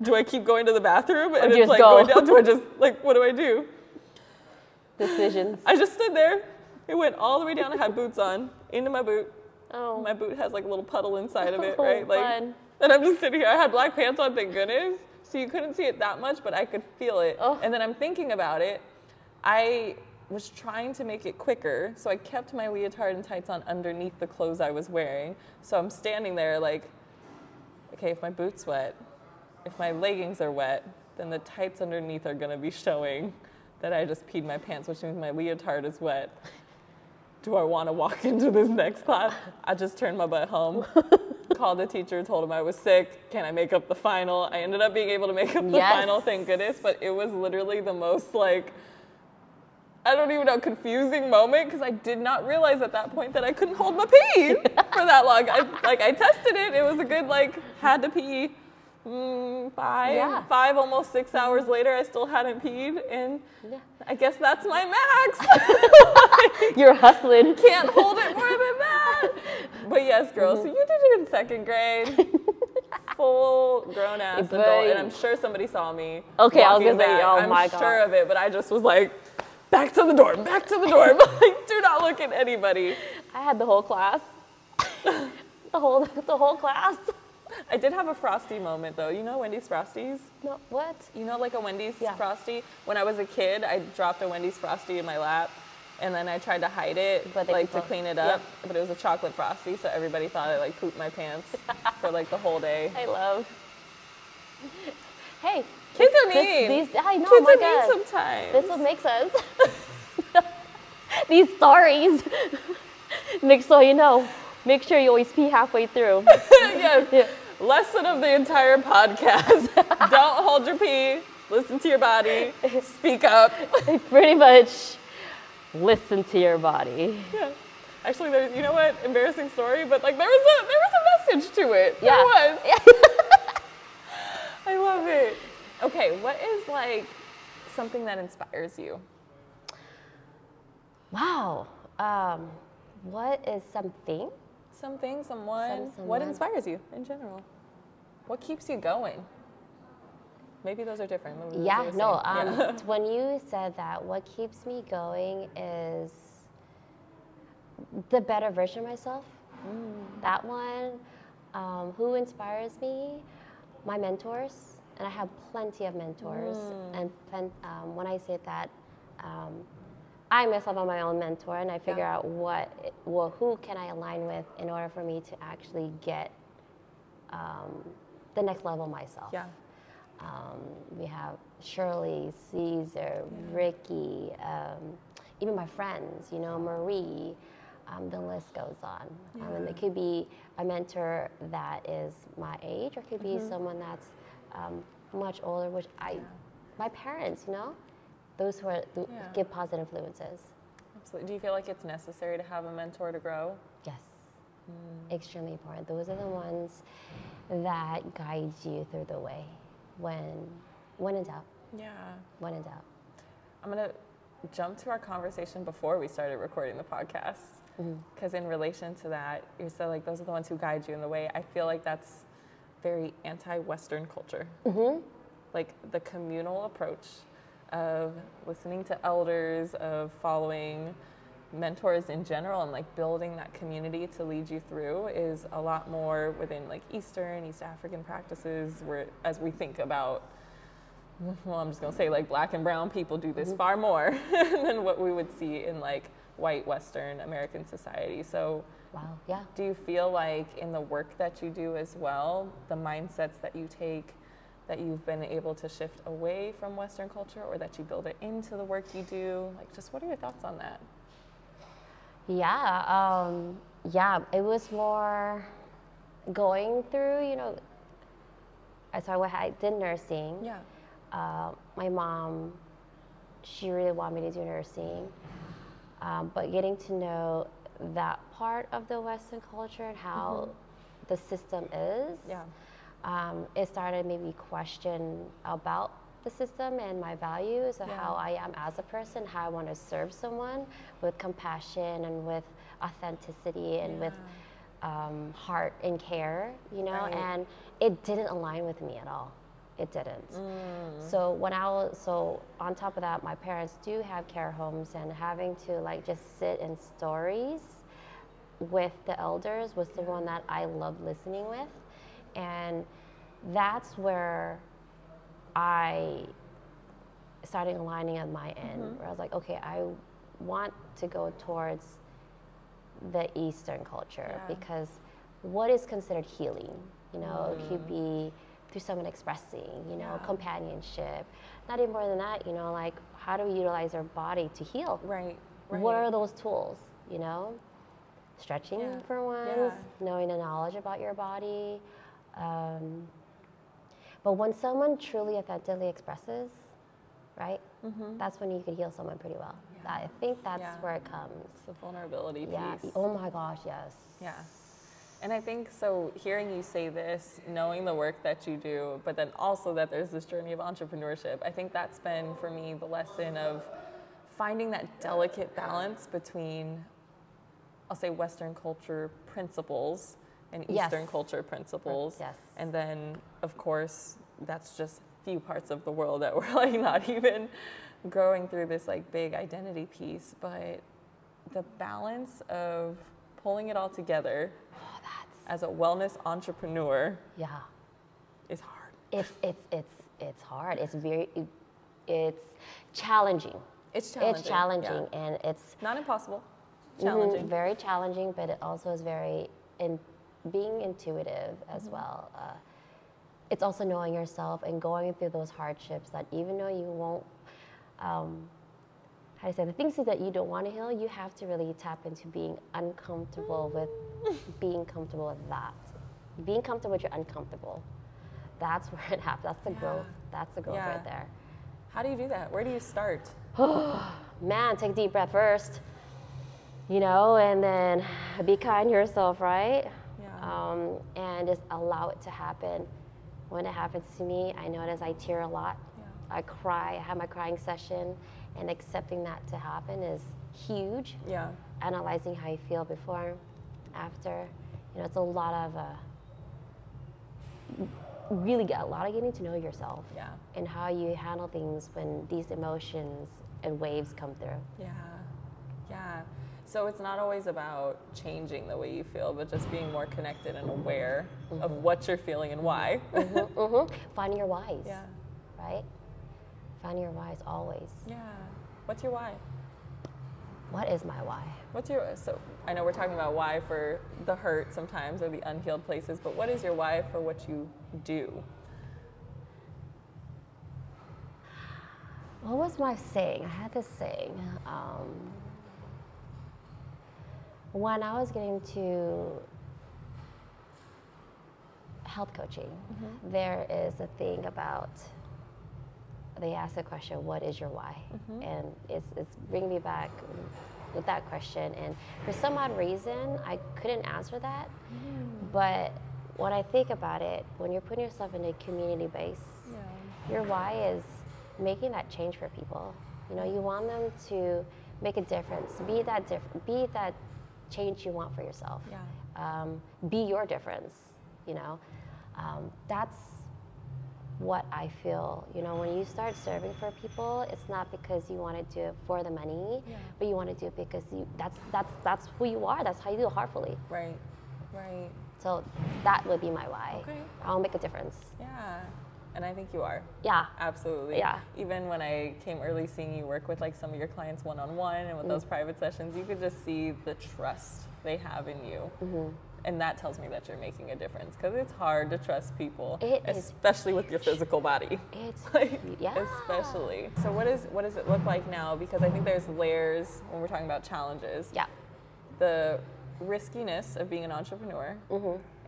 do I keep going to the bathroom? And it's like going down. Do I just, like, what do I do? Decisions. I just stood there. It went all the way down. I had boots on, into my boot. Oh. My boot has like a little puddle inside of it, right? Like, fun. And I'm just sitting here. I had black pants on, thank goodness. So you couldn't see it that much, but I could feel it. Oh. And then I'm thinking about it. I was trying to make it quicker, so I kept my leotard and tights on underneath the clothes I was wearing. So I'm standing there like, okay, if my boot's wet, if my leggings are wet, then the tights underneath are going to be showing that I just peed my pants, which means my leotard is wet. Do I want to walk into this next class? I just turned my butt home, called the teacher, told him I was sick. Can I make up the final? I ended up being able to make up the final, thank goodness. But it was literally the most, like, I don't even know, confusing moment, because I did not realize at that point that I couldn't hold my pee for that long. I tested it. It was a good, like, had to pee. Five, almost 6 hours later, I still hadn't peed, and I guess that's my max. Like, you're hustling. Can't hold it more than that. But yes, girls, so you did it in second grade. Full grown-ass adult, and I'm sure somebody saw me. Okay, I was going to say, oh my God. I'm sure of it, but I just was like, back to the dorm. Like, do not look at anybody. I had the whole class. The whole class. I did have a Frosty moment, though. You know Wendy's Frosties? No, what? You know, like a Wendy's Frosty? When I was a kid, I dropped a Wendy's Frosty in my lap, and then I tried to hide it, like, to clean it up. Yeah. But it was a chocolate Frosty, so everybody thought I, like, pooped my pants for, like, the whole day. I love. Hey. Kids are mean. Kids are mean sometimes. This is what makes us. These stories. So you know. Make sure you always pee halfway through. Yes. Yeah. Lesson of the entire podcast. Don't hold your pee. Listen to your body. Speak up. Pretty much listen to your body. Yeah. Actually, there's, you know what? Embarrassing story, but like there was a message to it. Yeah. There was. Yeah. I love it. Okay, what is like something that inspires you? Wow. What is something? Something, someone. What inspires you in general? What keeps you going? Maybe those are different. When you said that, what keeps me going is the better version of myself. That one. Who inspires me? My mentors. And I have plenty of mentors. And when I say that, I myself am my own mentor, and I figure out who can I align with in order for me to actually get the next level myself. Yeah. We have Shirley, Caesar, Ricky, even my friends, you know, Marie, the list goes on. Yeah. And it could be a mentor that is my age, or it could be someone that's much older, which my parents, you know? Those who give positive influences. Absolutely. Do you feel like it's necessary to have a mentor to grow? Yes. Extremely important. Those are the ones that guide you through the way when in doubt. Yeah. When in doubt. I'm going to jump to our conversation before we started recording the podcast. Because in relation to that, you said like those are the ones who guide you in the way. I feel like that's very anti-Western culture. Like the communal approach of listening to elders, of following mentors in general, and like building that community to lead you through is a lot more within like Eastern, East African practices, where as we think about, well, I'm just gonna say like Black and brown people do this far more than what we would see in like white Western American society. So do you feel like in the work that you do as well, the mindsets that you take, that you've been able to shift away from Western culture, or that you build it into the work you do? Like, just what are your thoughts on that? Yeah, it was more going through, you know, I did nursing. Yeah. My mom, she really wanted me to do nursing. But getting to know that part of the Western culture and how mm-hmm. the system is, yeah. It started maybe question about the system and my values of yeah. how I am as a person, how I want to serve someone with compassion and with authenticity and yeah. with heart and care, you know, right. and it didn't align with me at all. It didn't. Mm. So on top of that, my parents do have care homes, and having to like just sit in stories with the elders was the yeah. one that I loved listening with. And that's where I started aligning at my end, mm-hmm. where I was like, okay, I want to go towards the Eastern culture yeah. because what is considered healing? You know, it could be through someone expressing, you know, yeah. companionship. Not even more than that, you know, like how do we utilize our body to heal? Right. Right. What are those tools? You know, stretching yeah. for once, yeah. knowing the knowledge about your body. But when someone truly authentically expresses, right, mm-hmm. that's when you could heal someone pretty well. Yeah. I think that's yeah. where it comes. It's the vulnerability yeah. piece. Oh my gosh, yes. Yeah. And I think, so hearing you say this, knowing the work that you do, but then also that there's this journey of entrepreneurship, I think that's been, for me, the lesson of finding that delicate balance between, I'll say, Western culture principles and Eastern yes. culture principles. Yes. And then, of course, that's just few parts of the world that we're like not even growing through this like big identity piece, but the balance of pulling it all together as a wellness entrepreneur, yeah, is hard. It's hard. It's challenging. It's challenging, yeah. and it's not impossible. Challenging, very challenging, but it also is very being intuitive as mm-hmm. well. It's also knowing yourself and going through those hardships that even though you won't. The things that you don't want to heal, you have to really tap into being uncomfortable with being comfortable with that. Being comfortable with your uncomfortable. That's where it happens. That's the yeah. growth. That's the growth yeah. right there. How do you do that? Where do you start? Man, take a deep breath first, you know, and then be kind to yourself, right? Yeah. And just allow it to happen. When it happens to me, I notice I tear a lot. I cry. I have my crying session, and accepting that to happen is huge. Yeah. Analyzing how you feel before, after, you know, it's a lot of getting to know yourself. Yeah. And how you handle things when these emotions and waves come through. Yeah. Yeah. So it's not always about changing the way you feel, but just being more connected and aware mm-hmm. of what you're feeling and why. Mm-hmm, mm-hmm. Finding your whys. Yeah. Right. Find your whys always. Yeah. What's your why? What is my why? So I know we're talking about why for the hurt sometimes or the unhealed places, but what is your why for what you do? What was my saying? I had this saying. When I was getting to health coaching, mm-hmm. there is a thing about they ask the question, what is your why? Mm-hmm. And it's bringing me back with that question. And for some odd reason, I couldn't answer that. Mm. But when I think about it, when you're putting yourself in a community base, yeah. your why is making that change for people. You know, you want them to make a difference, be that change you want for yourself. Yeah. Be your difference, you know. That's what I feel, you know, when you start serving for people, it's not because you want to do it for the money, yeah. but you want to do it because that's who you are. That's how you do it heartfully. Right, right. So that would be my why. Okay. I'll make a difference. Yeah, and I think you are. Yeah, absolutely. Yeah. Even when I came early, seeing you work with like some of your clients one-on-one and with mm-hmm. those private sessions, you could just see the trust they have in you. Mm-hmm. And that tells me that you're making a difference because it's hard to trust people, especially with your physical body. It's like, yeah. Especially. So what does it look like now? Because I think there's layers when we're talking about challenges. Yeah. the riskiness of being an entrepreneur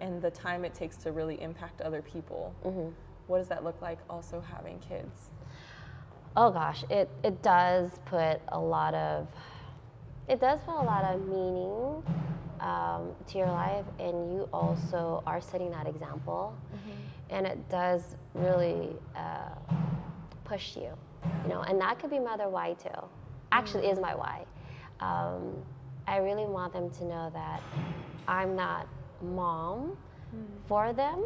and the time it takes to really impact other people. What does that look like also having kids? Oh gosh, it does put a lot of meaning to your life, and you also are setting that example, and it does really push you, you know. And that could be my other why too. Actually, is my why. I really want them to know that I'm that mom for them,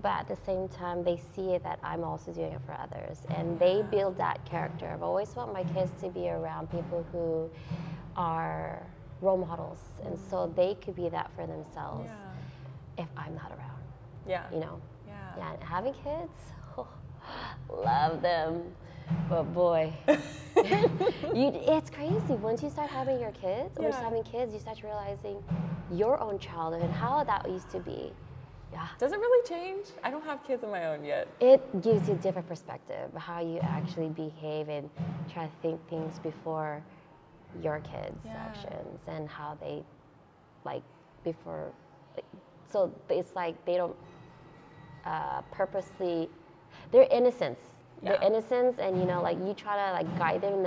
but at the same time, they see it that I'm also doing it for others, and they build that character. I've always want my kids to be around people who are role models, and so they could be that for themselves if I'm not around. You know? Yeah, and having kids, love them, but boy. It's crazy. Once you start having your kids, or just having kids, you start realizing your own childhood and how that used to be. Does it really change? I don't have kids of my own yet. It gives you a different perspective, how you actually behave and try to think things before your kids' actions, and how they, like, before, like, so it's like they don't purposely, their innocence. Their innocence, and you know, like you try to like guide them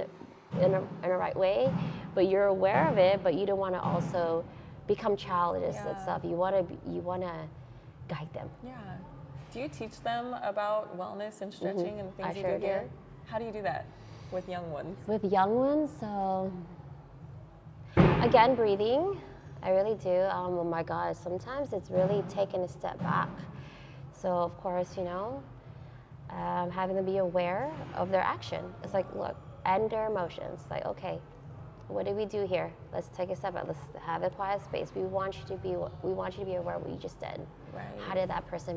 in the right way, but you're aware of it, but you don't want to also become childish itself. You want to guide them. Do you teach them about wellness and stretching and things you do here? How do you do that with young ones? So again, breathing. I really do. Oh my God, sometimes it's really taking a step back. So of course, you know, having them be aware of their action. It's like, look, and their emotions. Like, okay, what did we do here? Let's take a step out. Let's have a quiet space. We want you to be aware of what you just did. Right.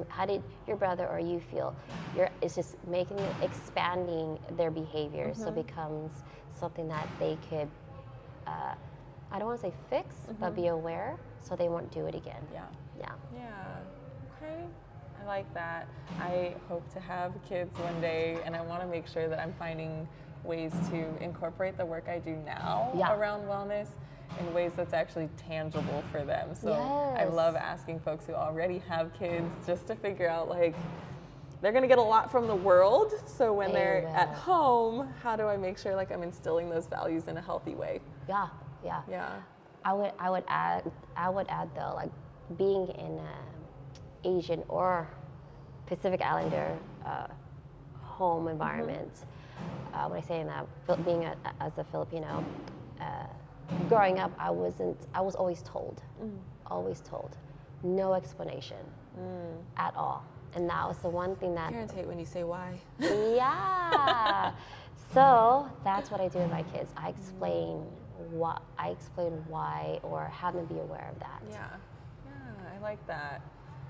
How did your brother or you feel? It's just expanding their behavior, so it becomes something that they could, I don't want to say fix, but be aware, so they won't do it again. Okay. I like that. I hope to have kids one day, and I want to make sure that I'm finding ways to incorporate the work I do now around wellness in ways that's actually tangible for them. So I love asking folks who already have kids just to figure out, like, they're going to get a lot from the world. So when they're at home, how do I make sure, like, I'm instilling those values in a healthy way? I would add though, like, being in a Asian or Pacific Islander home environment. When I say that, being as a Filipino, growing up, I was always told, no explanation at all. And that was the one thing that... Parents hate when you say why. So that's what I do with my kids. I explain why, or have them be aware of that. Yeah, I like that.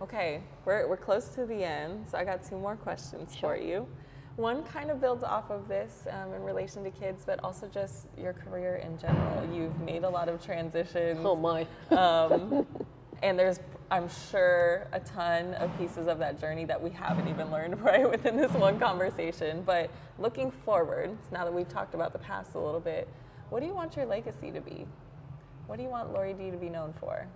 Okay, we're close to the end, so I got two more questions for you. One kind of builds off of this in relation to kids, but also just your career in general. You've made a lot of transitions. Oh my! And there's, I'm sure, a ton of pieces of that journey that we haven't even learned right within this one conversation. But looking forward, now that we've talked about the past a little bit, what do you want your legacy to be? What do you want Lorrie Dee to be known for?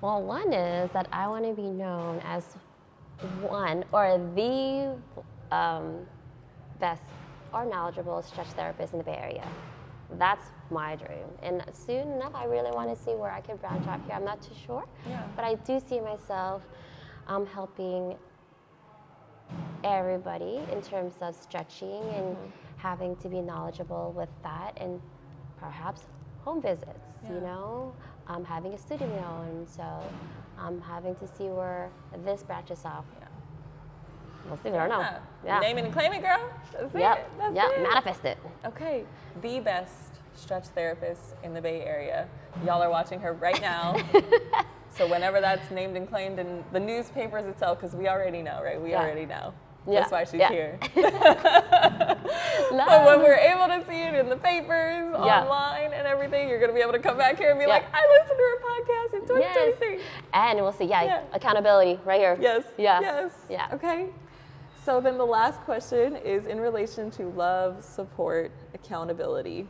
Well, one is that I want to be known as the best or knowledgeable stretch therapist in the Bay Area. That's my dream. And soon enough, I really want to see where I could branch out here. I'm not too sure, but I do see myself helping everybody in terms of stretching and having to be knowledgeable with that, and perhaps home visits, you know? I'm having a studio now, and so I'm having to see where this branches off. We'll see. I don't know. Name it and claim it, girl. That's it. Manifest it. Okay. The best stretch therapist in the Bay Area. Y'all are watching her right now. So whenever that's named and claimed in the newspapers itself, because we already know, right? We already know. That's why she's here. But when we're able to see it in the papers, online, and everything, you're going to be able to come back here and be like, I listened to her podcast in 2023. Yes. And we'll see, accountability right here. Yes. Okay. So then the last question is in relation to love, support, accountability.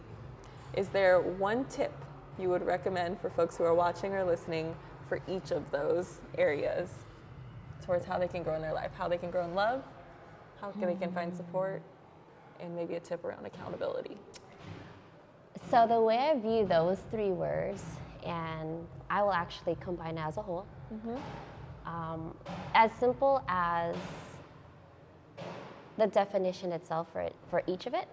Is there one tip you would recommend for folks who are watching or listening for each of those areas towards how they can grow in their life, how they can grow in love, how they can find support, and maybe a tip around accountability? So the way I view those three words, and I will actually combine as a whole, as simple as the definition itself for each of it.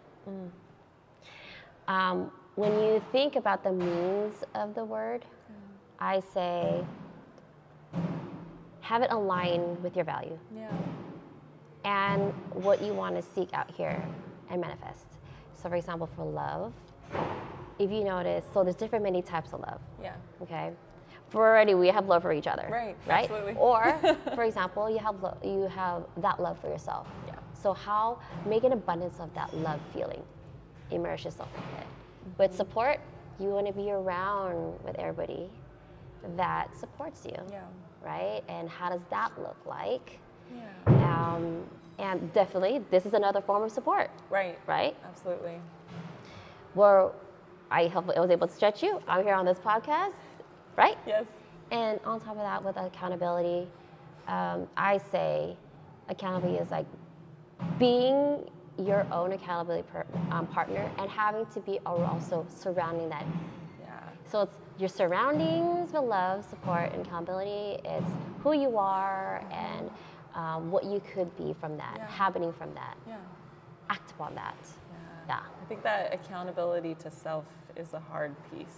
When you think about the meanings of the word, I say have it align with your value and what you want to seek out here and manifest. So for example, for love, if you notice, so there's different many types of love. Okay. We have love for each other. Right? Absolutely. Or, for example, you have that love for yourself. So how make an abundance of that love feeling. Immerse yourself in it. With support, you want to be around with everybody that supports you. Right? And how does that look like? And definitely, this is another form of support. Right? Absolutely. Well, I was able to stretch you. I'm here on this podcast, right? Yes. And on top of that, with accountability, I say accountability is like being your own accountability partner and having to be also surrounding that. So it's your surroundings with love, support, and accountability. It's who you are and what you could be from that, happening from that. Act upon that. I think that accountability to self is a hard piece.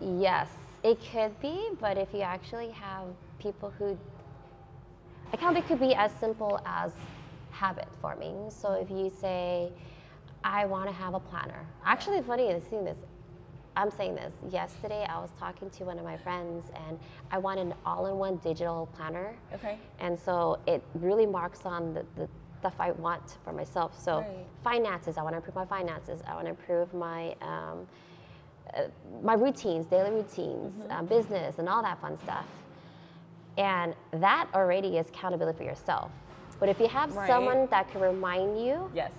Yes, it could be, but if you actually have people who, accountability could be as simple as habit forming. So if you say, I want to have a planner. Actually, funny is seeing this. I'm saying this. Yesterday, I was talking to one of my friends, and I want an all-in-one digital planner. Okay. And so it really marks on the stuff I want for myself. So finances, I want to improve my finances. I want to improve my my routines, daily routines, business, and all that fun stuff. And that already is accountability for yourself. But if you have someone that can remind you, yes,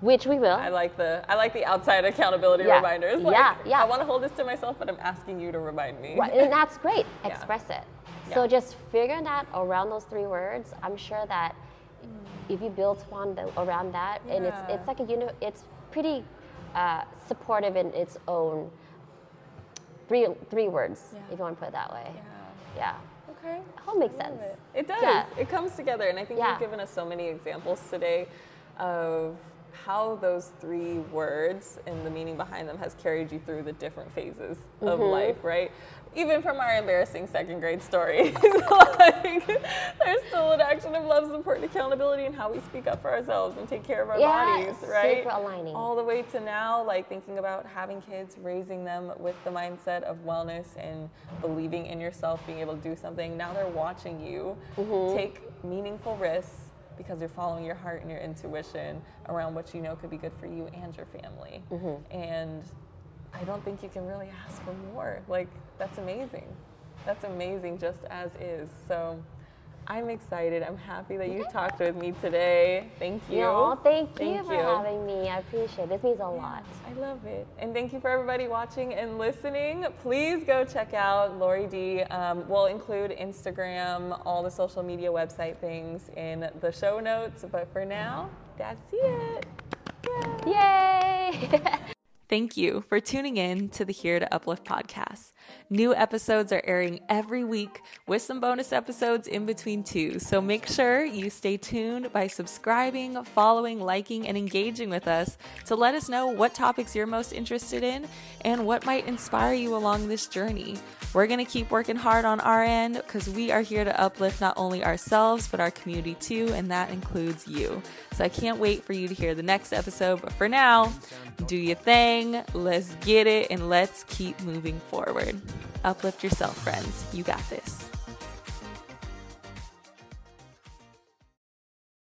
which we will. I like the outside accountability reminders. I want to hold this to myself, but I'm asking you to remind me. Right, and that's great. Express it. So just figuring that around those three words, I'm sure that if you build upon around that, and it's like it's pretty supportive in its own three words, if you want to put it that way. Okay. It all makes sense. It does. Yeah. It comes together, and I think you've given us so many examples today of how those three words and the meaning behind them has carried you through the different phases of life, right? Even from our embarrassing second grade stories, there's still an action of love, support, and accountability, and how we speak up for ourselves and take care of our bodies, right? Super aligning. All the way to now, like thinking about having kids, raising them with the mindset of wellness and believing in yourself, being able to do something. Now they're watching you take meaningful risks, because you're following your heart and your intuition around what you know could be good for you and your family. And I don't think you can really ask for more. Like, that's amazing. That's amazing just as is. So I'm excited. I'm happy that you talked with me today. Thank you. No, thank you for having me. I appreciate it. This means a lot. I love it. And thank you for everybody watching and listening. Please go check out Lorrie Dee. We'll include Instagram, all the social media website things in the show notes. But for now, that's it. Yay! Yay. Thank you for tuning in to the Here to Uplift podcast. New episodes are airing every week with some bonus episodes in between too. So make sure you stay tuned by subscribing, following, liking, and engaging with us to let us know what topics you're most interested in and what might inspire you along this journey. We're going to keep working hard on our end because we are here to uplift not only ourselves, but our community too. And that includes you. So I can't wait for you to hear the next episode. But for now, do your thing. Let's get it. And let's keep moving forward. Uplift yourself, friends. You got this.